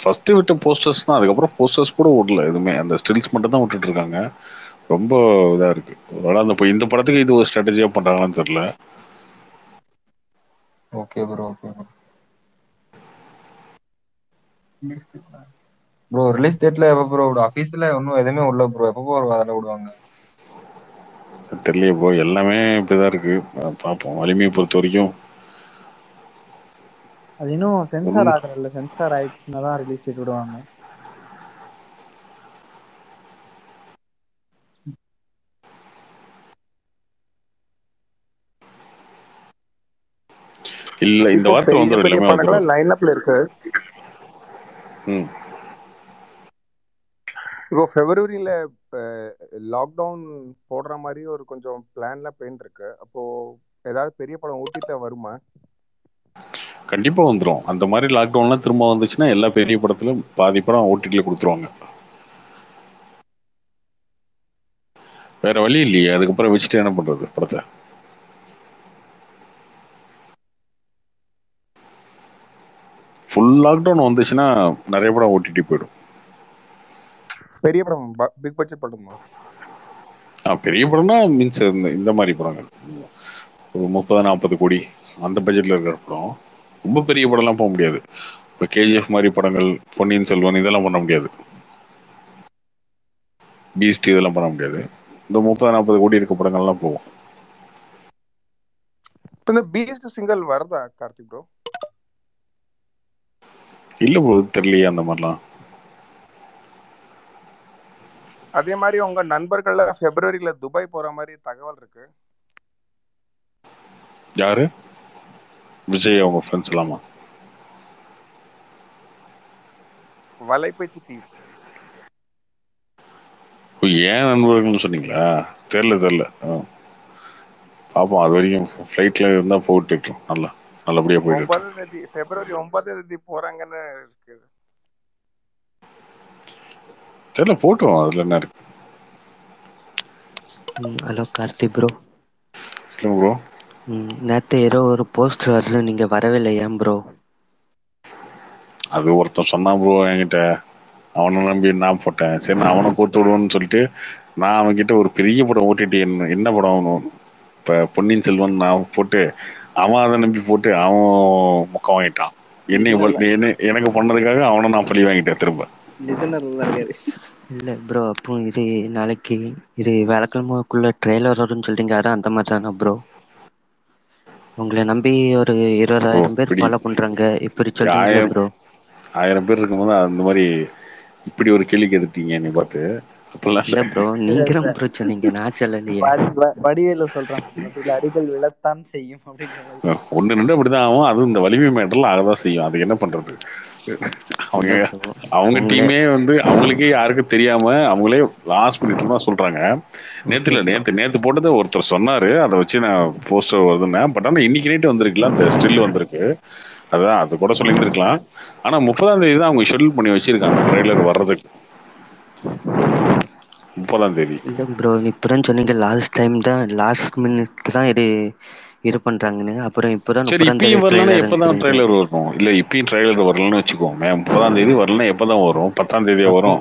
ஃபர்ஸ்ட் விட்ட போஸ்டர்ஸ் தான், அதுக்கப்புறம் போஸ்டர்ஸ் கூட விடல எதுவுமே. அந்த ஸ்டில்ஸ் மட்டும் தான் விட்டுட்டு இருக்காங்க. ரொம்ப இதாக இருக்கு. அதனால அந்த இந்த படத்துக்கு இது ஒரு ஸ்ட்ராட்டஜியாக பண்றாங்களான்னு தெரியல. Okay bro, okay bro. Bro release டேட்ல எப்போ ப்ரோ விடு? ஆஃபீஸ்ல ஒன்றும் எதுவுமே உள்ள ப்ரோ. எப்போ ப்ரோ அதில் விடுவாங்க தெரியல ப்ரோ. எல்லாமே இப்படிதான் இருக்கு. பார்ப்போம். வலிமையை பொறுத்த வரைக்கும் அது இன்னும் சென்சார் ஆகல. சென்சார் ஆயிடுச்சுன்னா தான் ரிலீஸ் டேட் விடுவாங்க. இல்ல இந்த வார்த்தை வந்து எல்லாமே லைன் அப்ல இருக்கு. ம் இப்போ ஃபெப்ரவரியில லாக் டவுன் போடுற மாதிரி ஒரு கொஞ்சம் பிளான்ல பெயின் இருக்கு. அப்போ ஏதாவது பெரிய படம் ஓட்டிட்டா வருமா? கண்டிப்பா வந்துரும். அந்த மாதிரி லாக் டவுன்லாம் திரும்ப வந்துச்சுனா எல்லா பெரிய படத்துலயும் பாதி படம் ஓட்டிட்ல கொடுத்துருவாங்க. வேற வழி இல்லையே. அதுக்கப்புறம் வச்சுட்டு என்ன பண்றது படத்தை? ஃபுல் லாக்டவுன் வந்துச்சுன்னா நிறைய படம் ஓட்டிட்டு போயிடும். பெரிய படம், பிக் பட்ஜெட் படமா? ஆ, பெரிய படம்னா மீன்ஸ் இந்த மாதிரி படங்கள் ஒரு முப்பது நாற்பது கோடி அந்த பட்ஜெட்டில் இருக்கிற படம். ரொம்ப பெரிய படம்லாம் போக முடியாது. இப்போ கேஜிஎஃப் மாதிரி படங்கள், பொன்னியின் செல்வன் இதெல்லாம் பண்ண முடியாது. பீஸ்ட் இதெல்லாம் பண்ண முடியாது. இந்த முப்பது நாற்பது கோடி இருக்க படங்கள்லாம் போகும். இப்போ இந்த பீஸ்ட் சிங்கிள் வருதா கார்த்திக் ப்ரோ? இல்ல ப்ரோ தெரியலையே அந்த மாதிரிலாம். அதே மாதிரி உங்க நண்பர்கள்ல பிப்ரவரியில துபாய் போற மாதிரி தகவல் இருக்கு. யாரு? விஜய் அவங்க ஃப்ரெண்ட்ஸ் எல்லாமா? வலைபேச்சி டீம். ஓ, ஏன் நண்பர்கள்னு சொன்னீங்களா? தெரியல தெரியல. பாப்போம். அது வரைக்கும் ஃப்ளைட்ல இருந்தா போயிட்டு இருக்கோம். நல்லா நல்லபடியா போயிட்டு இருக்கு. ஒன்பதாம் தேதி பிப்ரவரி ஒன்பதாம் தேதி போறாங்கன்னு இருக்கு. தெரியல, போட்டுவோம். அதுல என்ன இருக்கு? Hello Karthi bro. சொல்லுங்க ப்ரோ. நேற்று ஏதோ ஒரு போஸ்டர் வரல, நீங்க வரவில்லை ஏன் ப்ரோ? அது ஒருத்தன் சொன்னான் ப்ரோ என்கிட்ட. அவனை நம்பி நான் போட்டேன். சரி நான் அவனை கூத்து விடுவோன்னு சொல்லிட்டு நான் அவன்கிட்ட ஒரு பெரிய படம் ஓட்டிட்டு என்ன என்ன படம் இப்போ பொன்னியின் செல்வன் நான் போட்டு அவன் அதை நம்பி போட்டு அவன் முக்கம் வாங்கிட்டான். என்னை என்ன எனக்கு பண்ணதுக்காக அவனை நான் பழி வாங்கிட்டேன் திரும்ப. இல்லை ப்ரோ, அப்போ இது நாளைக்கு இது விளக்கமுக்குள்ள ட்ரெய்லர் வரும்னு சொல்லிட்டீங்க. அதான் அந்த மாதிரி தானே ப்ரோ? உங்களை நம்பி ஒரு இருபதாயிரம் பேர் ஃபாலோ பண்றாங்க இப்படி சொல்றீங்க ப்ரோ. ஆயிரம் பேர் இருக்கும்போது அந்த மாதிரி இப்படி ஒரு கேள்வி கேட்டுட்டீங்க என்னை பார்த்து. ஒண்ணு நின்று அப்படிதான் ஆகும். அதுவும் இந்த வலிமை மேட்டர்ல ஆகதான் செய்யும். அது என்ன பண்றது? அவங்க அவங்க டீமே வந்து அவங்களுக்கே யாருக்கும் தெரியாம அவங்களே லாஸ்ட் மினிட்ல தான் சொல்றாங்க. நேத்துல நேத்து நேத்து போட்டதை ஒருத்தர் சொன்னாரு. அதை வச்சு நான் போஸ்டர் வருதுன்னேன். பட் ஆனா இன்னைக்கு நைட்டு வந்திருக்குல்ல, அந்த ஸ்டில் வந்திருக்கு. அதான் அது கூட சொல்லியிருந்திருக்கலாம். ஆனா முப்பதாம் தேதி தான் அவங்க ஷெட்யூல் பண்ணி வச்சிருக்காங்க ட்ரெய்லர் வர்றதுக்கு. முப்பதாம் தேதி இல்லை ப்ரோ, இப்போதான் சொன்னீங்க. லாஸ்ட் டைம் தான் லாஸ்ட் மினிட்ல தான் இது இது பண்றாங்கன்னு. அப்புறம் இப்போதான் எப்போதான் ட்ரெய்லர் வரும்? இல்லை இப்பயும் ட்ரெய்லர் வரலன்னு வச்சுக்கோங்க. முப்பதாம் தேதி வரலன்னா எப்போதான் வரும்? பத்தாம் தேதியா வரும்?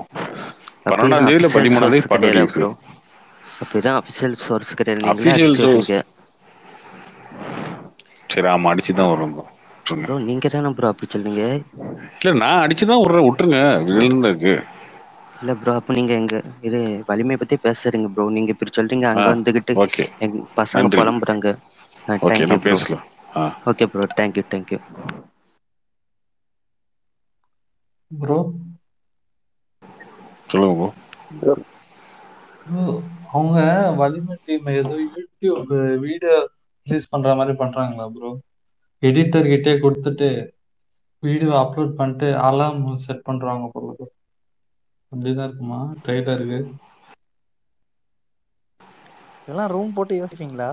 பன்னெண்டாம் தேதியில பதிமூணாம் தேதி படம் ப்ரோ. அப்பதான் ஆபீஷியல் சோர்ஸ் கிட்ட நீங்க சரி ஆமா அடிச்சு தான் வரும் ப்ரோ. நீங்க தான ப்ரோ அப்படி சொல்றீங்க. இல்ல நான் அடிச்சு தான் வர விட்டுருங்க வில்லன் இருக்கு. இல்ல ப்ரோ அப்ப நீங்க எங்க இது வலிமை பத்தி பேசுறீங்க ப்ரோ. நீங்க இப்படி சொல்றீங்க அங்க வந்துகிட்டு பசங்க புலம்புறாங்க. ஓகே நான் பேசலாம். Okay bro thank you thank you bro. சொல்லுங்க ப்ரோ. அவங்க வலிமை டீம் ஏதோ யூடியூப் வீடியோ ரிலீஸ் பண்ற மாதிரி பண்றாங்களா ப்ரோ? எடிட்டர் கிட்டே கொடுத்துட்டு வீடியோ அப்லோட் பண்ணிட்டு அலார்ம் செட் பண்றாங்க ப்ரோ. அப்படிதான் இருக்குமா? ட்ரைட்டா இருக்கு. இதெல்லாம் ரூம் போட்டு யோசிப்பீங்களா?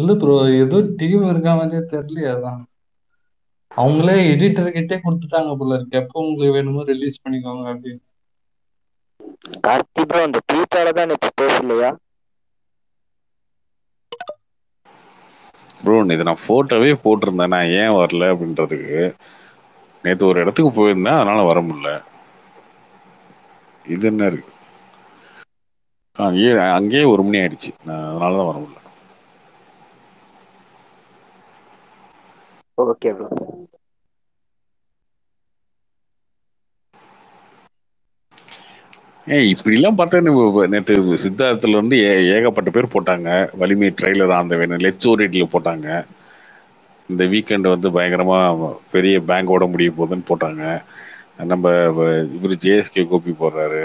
இல்ல ப்ரோ ஏதோ டீம் இருக்கா மாதிரியே தெரியலையா. அதான் அவங்களே எடிட்டர் கிட்டே கொடுத்துட்டாங்க போல இருக்கு. எப்போ உங்களுக்கு வேணுமோ ரிலீஸ் பண்ணிக்கோங்க அப்படின்னு. கார்த்தி ப்ரோ அந்த ட்வீட்டால தான் நீ பேசலையா ப்ரோ? இது நான் போட்டோவே போட்டிருந்தேன் நான் ஏன் வரல அப்படின்றதுக்கு. நேற்று ஒரு இடத்துக்கு போயிருந்தேன் அதனால வர முடியல. இது என்ன இருக்கு அங்கேயே அங்கேயே ஒரு மணி ஆயிடுச்சு நான் அதனாலதான் வர முடியல. Okay bro. ஏய் இப்படிலாம் பார்த்தா நேற்று சித்தார்த்தில் வந்து ஏ ஏகப்பட்ட பேர் போட்டாங்க வலிமை ட்ரெய்லர் அந்த வேணும் லெட்ஸ் ஓடிட்டில் போட்டாங்க. இந்த வீக்கெண்டு வந்து பயங்கரமாக பெரிய பேங்கோட முடிய போகுதுன்னு போட்டாங்க. நம்ம இவர் ஜேஎஸ்கே கோபி போடுறாரு.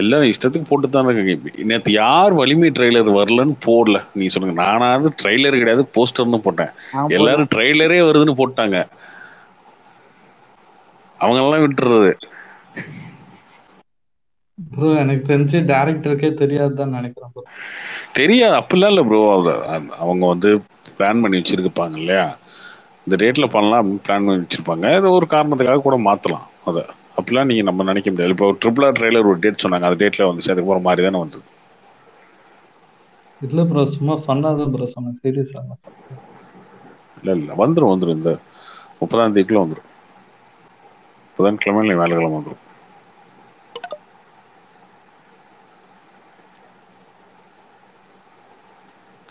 எல்லாரும் இஷ்டத்துக்கு போட்டு தான் இருக்காங்க. நேற்று யார் வலிமை ட்ரெய்லர் வரலன்னு போடல நீ சொல்லுங்க. நானாவது ட்ரெய்லர் கிடையாது போஸ்டர்னு போட்டேன். எல்லாரும் ட்ரெய்லரே வருதுன்னு போட்டாங்க. அவங்கெல்லாம் விட்டுறது ப்ரோ. எனக்கு தெரிஞ்சு டைரக்டருக்கே தெரியாதுதான் நினைக்கிறேன் ப்ரோ. தெரியாது அப்படிலாம் இல்லை ப்ரோ. அவங்க வந்து பிளான் பண்ணி வச்சிருப்பாங்க இல்லையா இந்த டேட்ல பண்ணலாம் அப்படின்னு பிளான் பண்ணி வச்சிருப்பாங்க. ஏதோ ஒரு காரணத்துக்காக கூட மாற்றலாம். அதை அப்படிலாம் நீங்கள் நம்ம நினைக்க முடியாது. இப்போ ட்ரிபிள் ஆர் ட்ரெய்லர் ஒரு டேட் சொன்னாங்க அந்த டேட்ல வந்துச்சு. அதுக்கு போகிற மாதிரி தானே வந்தது. இல்லை ப்ரோ சும்மா ஃபன்னாக தான் ப்ரோ சொன்னேன் சீரியஸாக. இல்லை இல்லை வந்துடும் வந்துடும் இந்த முப்பதாம் தேதிக்குள்ள வந்துடும். புதன்கிழமை இல்லை வேலைக்கிழமை வந்துடும்.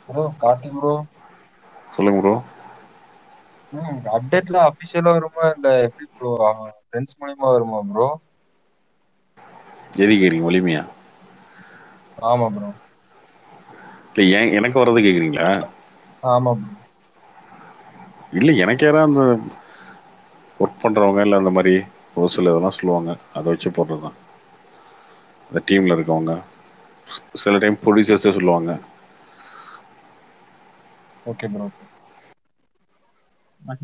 ப்ரோ கார்த்தி ப்ரோ சொல்லுங்க ப்ரோ. ம் அப்டேட்ல ஆபீஷியலா வருமா இல்ல எப்படி ப்ரோ? ஃப்ரெண்ட்ஸ் மூலமா வருமா ப்ரோ? எது கேக்குறீங்க வலிமையா? ஆமா ப்ரோ. இல்ல எனக்கு வரது கேக்குறீங்களா? ஆமா ப்ரோ. இல்ல எனக்கு யாரா அந்த ஒர்க் பண்றவங்க இல்ல அந்த மாதிரி ரோஸ்ல இதெல்லாம் சொல்லுவாங்க அதை வச்சு போடுறதுதான். அந்த டீம்ல இருக்கவங்க சில டைம் ப்ரொடியூசர்ஸே சொல்லுவாங்க. Okay bro.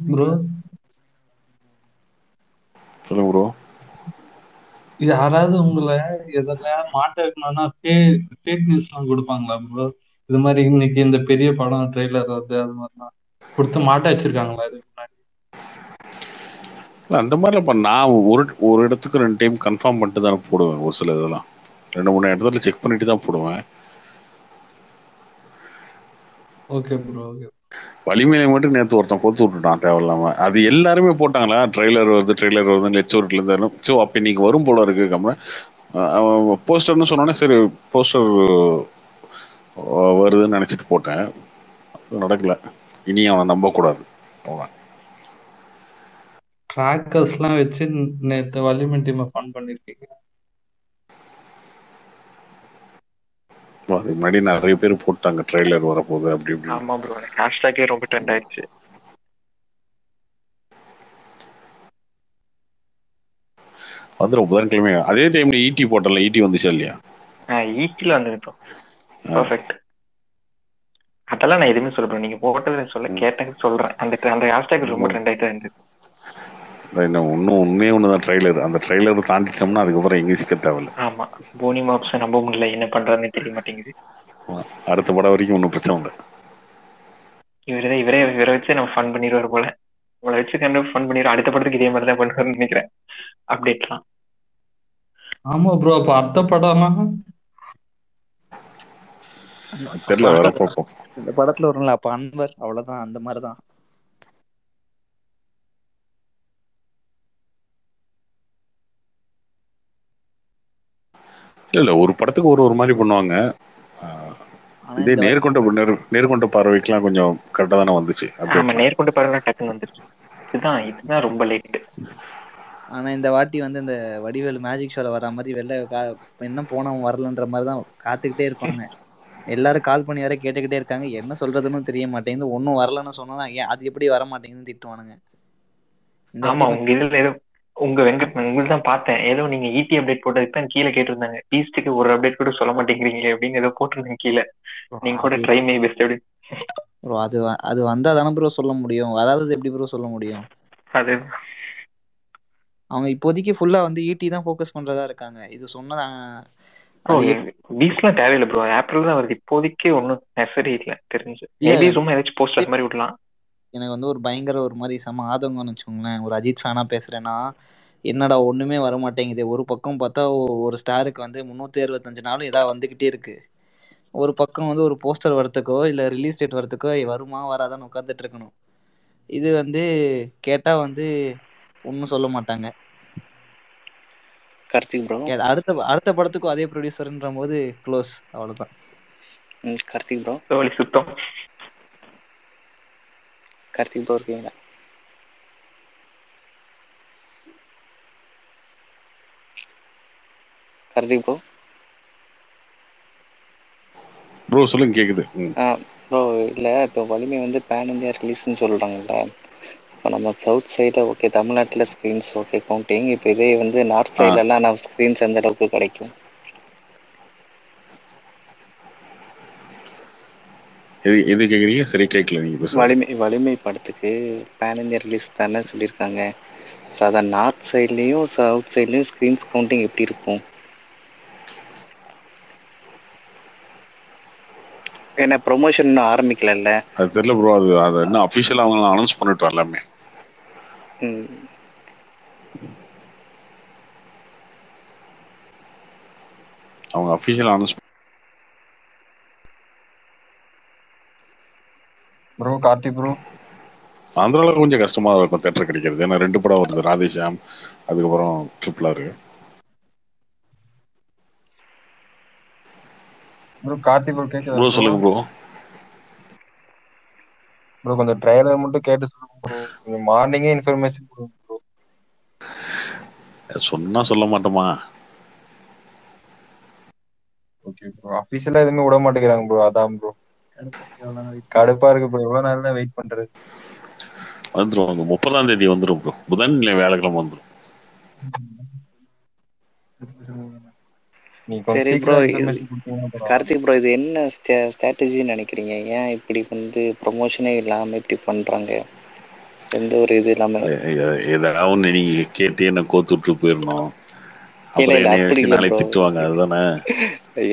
ப்ரோ சொல்லுங்க ப்ரோ. யாராவது உங்களை எதனா மாட்ட வைக்கணும்னா ஃபேக் நியூஸ்லாம் கொடுப்பாங்களா ப்ரோ? இது மாதிரி இன்னைக்கு இந்த பெரிய படம் ட்ரெய்லர் வருது அது மாதிரிலாம் கொடுத்து மாட்ட வச்சிருக்காங்களா இதுக்கு முன்னாடி? இல்லை அந்த மாதிரிலாம் இப்போ நான் ஒரு ஒரு இடத்துக்கு ரெண்டு டைம் கன்ஃபார்ம் பண்ணிட்டு தானே போடுவேன். ஒரு சில இதெல்லாம் ரெண்டு மூணு இடத்துல செக் பண்ணிட்டு தான் போடுவேன். Okay bro. ஓகே வலிமையை மட்டும் நேற்று ஒருத்தன் கொடுத்து விட்டுட்டான் தேவையில்லாம. அது எல்லாருமே போட்டாங்களா ட்ரெய்லர் வருது ட்ரெய்லர் வருது லெச்சோர்ட்ல இருந்தாலும். ஸோ அப்போ இன்னைக்கு வரும் போல இருக்கு கம்மா போஸ்டர்னு சொன்னோன்னே சரி போஸ்டர் வருதுன்னு நினைச்சிட்டு போட்டேன். நடக்கல. இனி அவனை நம்ப கூடாது. அவன் ட்ராக்கர்ஸ்லாம் வச்சு நேற்று வலிமை டீமை ஃபன் பண்ணிருக்கீங்க. அதுக்கு முன்னாடி நிறைய பேர் போட்டாங்க ட்ரெய்லர் வரப்போது அப்படி இப்படி. ஆமா ப்ரோ ஹேஷ்டாகே ரொம்ப ட்ரெண்ட் ஆயிடுச்சு. வந்துடும் புதன்கிழமை அதே டைம்ல ஈடி போட்டல ஈடி வந்துச்சா இல்லையா? ஈடில வந்துருக்கோம். பர்ஃபெக்ட். அதெல்லாம் நான் எதுவுமே சொல்றேன் நீங்க போட்டதை சொல்ல கேட்டது சொல்றேன். அந்த அந்த ஹேஷ்டாக் ரொம்ப ட்ரெண்ட் ஆயிட்டே இருந்துச்சு. இன்னும் உண்மையே ஒண்ணுதான் ட்ரெய்லர். அந்த ட்ரெய்லர் தாண்டிட்டோம்னா அதுக்கப்புறம் எங்க சிக்க தேவையில்ல. ஆமா போனி மாப்ஸ் நம்ப முடியல என்ன பண்றாருன்னு தெரிய மாட்டேங்குது. அடுத்த படம் வரைக்கும் ஒன்றும் பிரச்சனை இல்லை. இவரே இவரே இவரை வச்சு நம்ம ஃபன் பண்ணிடுவார் போல. உங்களை வச்சு கண்டு ஃபன் பண்ணிடுவோம். அடுத்த படத்துக்கு இதே மாதிரி தான் பண்ணுவாருன்னு நினைக்கிறேன் அப்டேட்லாம். ஆமா ப்ரோ அப்போ அடுத்த படம்னா தெரியல வர பார்ப்போம். இந்த படத்துல வரும்ல அப்போ அன்பர் அவ்வளோதான் அந்த மாதிரி தான். இல்ல இல்ல ஒரு படத்துக்கு ஒரு ஒரு மாதிரி பண்ணுவாங்க. இதே நேர்கொண்ட நேர்கொண்ட பார்வைக்குலாம் கொஞ்சம் கரெக்டா தான வந்துச்சு. ஆமா நேர்கொண்ட பார்வை டக்குன்னு வந்துச்சு. இதுதான் இதுதான் ரொம்ப லேட். ஆனா இந்த வாட்டி வந்து இந்த வடிவேலு மேஜிக் ஷோல வர மாதிரி வெள்ள என்ன போனா வரலன்ற மாதிரி தான் காத்துக்கிட்டே இருப்பாங்க. எல்லாரும் கால் பண்ணி வர கேட்டுக்கிட்டே இருக்காங்க. என்ன சொல்றதுன்னு தெரிய மாட்டேங்குது. ஒன்னும் வரலன்னு சொன்னா ஏன் அது எப்படி வர மாட்டேங்குதுன்னு திட்டுவானுங்க. ஆமா உங்க இதுல ஏதோ உங்க வெங்கட் உங்களுக்கு தான் பார்த்தேன். ஏதோ நீங்க ஈடி அப்டேட் போட்டதுக்கு தான் கீழே கேட்டிருந்தாங்க. பீஸ்டுக்கு ஒரு அப்டேட் கூட சொல்ல மாட்டேங்கிறீங்களே அப்படின்னு ஏதோ போட்டிருந்தேன் கீழே. நீங்க கூட ட்ரை மை பெஸ்ட் அப்படின்னு. ப்ரோ அது அது வந்தா தானே ப்ரோ சொல்ல முடியும். வராதது எப்படி ப்ரோ சொல்ல முடியும்? அது அவங்க இப்போதைக்கு ஃபுல்லா வந்து ஈடி தான் ஃபோக்கஸ் பண்றதா இருக்காங்க. இது சொன்னா பீஸ்லாம் தேவையில்லை ப்ரோ. ஏப்ரல் தான் வருது. இப்போதைக்கு ஒன்றும் நெசசரி இல்லை தெரிஞ்சு. மேபி சும்மா ஏதாச்சும் போஸ்டர் மாதிரி விடலாம். எனக்கு வந்து ஒரு பயங்கர ஒரு மாதிரி செம ஆதங்கம்னு வச்சுக்கோங்களேன். ஒரு அஜித் ஃபேனா பேசுறேன்னா என்னடா ஒண்ணுமே வரமாட்டேங்குது. ஒரு பக்கம் பார்த்தா ஒரு ஸ்டாருக்கு வந்து முந்நூற்றி அறுபத்தஞ்சு நாளும் ஏதாவது வந்துகிட்டே இருக்கு. ஒரு பக்கம் வந்து ஒரு போஸ்டர் வரத்துக்கோ இல்லை ரிலீஸ் டேட் வரத்துக்கோ வருமா வராதான்னு உட்காந்துட்டு இருக்கணும். இது வந்து கேட்டா வந்து ஒன்றும் சொல்ல மாட்டாங்க. கார்த்திக் ப்ரோ அடுத்த அடுத்த படத்துக்கும் அதே ப்ரொடியூசர்ன்ற போது க்ளோஸ் அவ்வளோதான். கார்த்திக் ப்ரோ சுத்தம் கார்த்திக் ப்ரோ இருக்கீங்களா? கார்த்திக் ப்ரோ ப்ரோ சொல்லுங்க கேக்குது. ப்ரோ இல்லை இப்போ வலிமை வந்து பேன் இந்தியா ரிலீஸ்ன்னு சொல்கிறாங்கல்ல. இப்போ நம்ம சவுத் சைடில் ஓகே தமிழ்நாட்டில் ஸ்க்ரீன்ஸ் ஓகே கவுண்டிங். இப்போ இதே வந்து நார்த் சைட்லலாம் நம்ம ஸ்க்ரீன்ஸ் எந்த அளவுக்கு கிடைக்கும்? எது எது கேட்குறீங்க? சரி கேட்கல நீங்கள். வலிமை வலிமை படத்துக்கு பேன் இந்தியா ரிலீஸ் தானே சொல்லியிருக்காங்க. ஸோ அதான் நார்த் சைட்லேயும் சவுத் சைட்லேயும் ஸ்க்ரீன்ஸ் கவுண்டிங் எப்படி இருக்கும்? ஏன்னா ப்ரொமோஷன் இன்னும் ஆரம்பிக்கல. அது தெரியல ப்ரோ. அது அது இன்னும் அஃபிஷியலாக அவங்க அனௌன்ஸ் பண்ணிட்டு வரலாமே. அவங்க அஃபிஷியலாக அனௌன்ஸ் ப்ரோ. கார்த்திக் ப்ரோ ஆந்திரால கொஞ்சம் கஷ்டமாக இருக்கும் தேட்டர் கிடைக்கிறது. ஏன்னா ரெண்டு படம் வருது ராதேஷாம் அதுக்கப்புறம் ட்ரிப்ல இருக்கு. ப்ரோ கார்த்தி ப்ரோ கேக்குதா? ப்ரோ சொல்லுங்க ப்ரோ. ப்ரோ கொஞ்சம் ட்ரைலர் மட்டும் கேட்டு சொல்லுங்க ப்ரோ. கொஞ்சம் மார்னிங்கே இன்ஃபர்மேஷன் கொடுங்க ப்ரோ. சொன்னா சொல்ல மாட்டோமா? Okay bro. ஆபீஷியலா எதுமே விட மாட்டேங்கறாங்க ப்ரோ. அதான் ப்ரோ கடுப்பா இருக்கு ப்ரோ. எவ்வளவு நேரம் வெயிட் பண்றது? வந்துரும் முப்பதாம் தேதி வந்துரும் ப்ரோ. புதன் இல்ல வியாழக்கிழமை வந்துரும். சரி ப்ரோ. கார்த்திக் ப்ரோ இது என்ன ஸ்ட்ராட்டஜின்னு நினைக்கிறீங்க? ஏன் இப்படி வந்து ப்ரொமோஷனே இல்லாம இப்படி பண்றாங்க? எந்த ஒரு இது இல்லாம ஏதாவது நீங்க கேட்டு என்ன கோத்துட்டு போயிடணும். திட்டுவாங்க அதுதானே.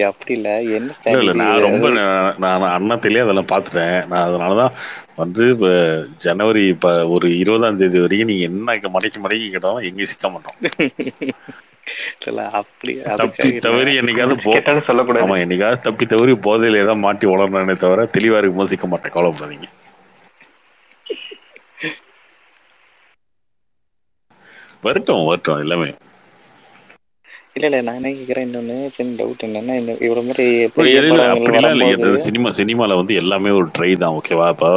அப்படி இல்ல என்ன நான் ரொம்ப நான் அண்ணத்திலேயே அதெல்லாம் பாத்துட்டேன் நான். அதனாலதான் வந்து இப்ப ஜனவரி இப்ப ஒரு இருபதாம் தேதி வரைக்கும் நீங்க என்ன மடக்கி மடக்கி கேட்டாலும் எங்கேயும் சிக்க மாட்டோம். தப்பி தவறி போதையில ஏதாவது மாட்டி வளர்றேனே தவிர தெளிவா இருக்கும் போது சிக்க மாட்டேன். கவலைப்படாதீங்க. வரட்டும் வரட்டும் எல்லாமே. இல்ல இல்ல நான் என்ன கேக்குறேன் இன்னொன்னு சின்ன டவுட் என்னன்னா இவ்வளவு மாதிரி சினிமா சினிமால வந்து எல்லாமே ஒரு ட்ரை தான் ஓகேவா. இப்போ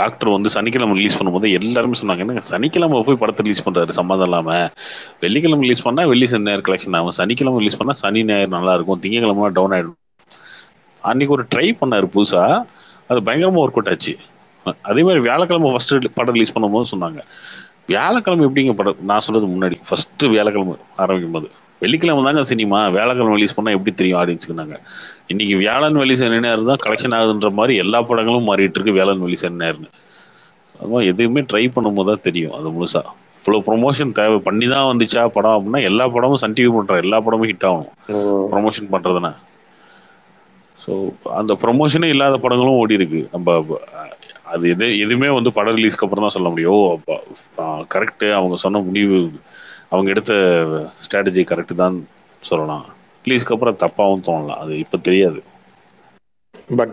டாக்டர் வந்து சனிக்கிழமை ரிலீஸ் பண்ணும்போது எல்லாருமே சொன்னாங்க என்ன சனிக்கிழமை போய் படத்தை ரிலீஸ் பண்றாரு சம்மந்தம் இல்லாம. வெள்ளிக்கிழமை ரிலீஸ் பண்ணா வெள்ளி சனி ஞாயிறு கலெக்ஷன் ஆகும். சனிக்கிழமை ரிலீஸ் பண்ணா சனி ஞாயிறு நல்லா இருக்கும். திங்கக்கிழமை டவுன் ஆயிடும். அன்னைக்கு ஒரு ட்ரை பண்ணாரு புதுசா. அது பயங்கரமா ஒர்க் அவுட் ஆச்சு. அதே மாதிரி வியாழக்கிழமை ஃபர்ஸ்ட் படம் ரிலீஸ் பண்ணும்போது சொன்னாங்க வியாழக்கிழமை எப்படிங்க படம். நான் சொல்றது முன்னாடி ஃபர்ஸ்ட் வியாழக்கிழமை ஆரம்பிக்கும் போது வெள்ளிக்கிழமை தாங்க சினிமா வியாழக்கிழமை ரிலீஸ் பண்ணால் எப்படி தெரியும் ஆடியன்ஸுக்கு நாங்கள். இன்னைக்கு வியாழன் வெள்ளி சனி ஞாயிறு தான் கலெக்ஷன் ஆகுதுன்ற மாதிரி எல்லா படங்களும் மாறிட்டு இருக்கு வியாழன் வெள்ளி சனி ஞாயிறுன்னு. அதுவும் எதுவுமே ட்ரை பண்ணும்போது தான் தெரியும் அது முழுசா. இவ்வளோ ப்ரொமோஷன் தேவை பண்ணி தான் வந்துச்சா படம் அப்படின்னா எல்லா படமும் சன் டிவி பண்ணுற எல்லா படமும் ஹிட் ஆகும் ப்ரொமோஷன் பண்ணுறதுனா. ஸோ அந்த ப்ரொமோஷனே இல்லாத படங்களும் ஓடி இருக்கு. நம்ம அது எது எதுவுமே வந்து படம் ரிலீஸ்க்கு அப்புறம் தான் சொல்ல முடியும். ஓ கரெக்டு அவங்க சொன்ன முடிவு அவங்க எடுத்த ஸ்ட்ராட்டஜி கரெக்டு தான் சொல்லலாம். ரிலீஸ்க்கு அப்புறம் தப்பாகவும் தோணலாம். அது இப்போ தெரியாது. பட்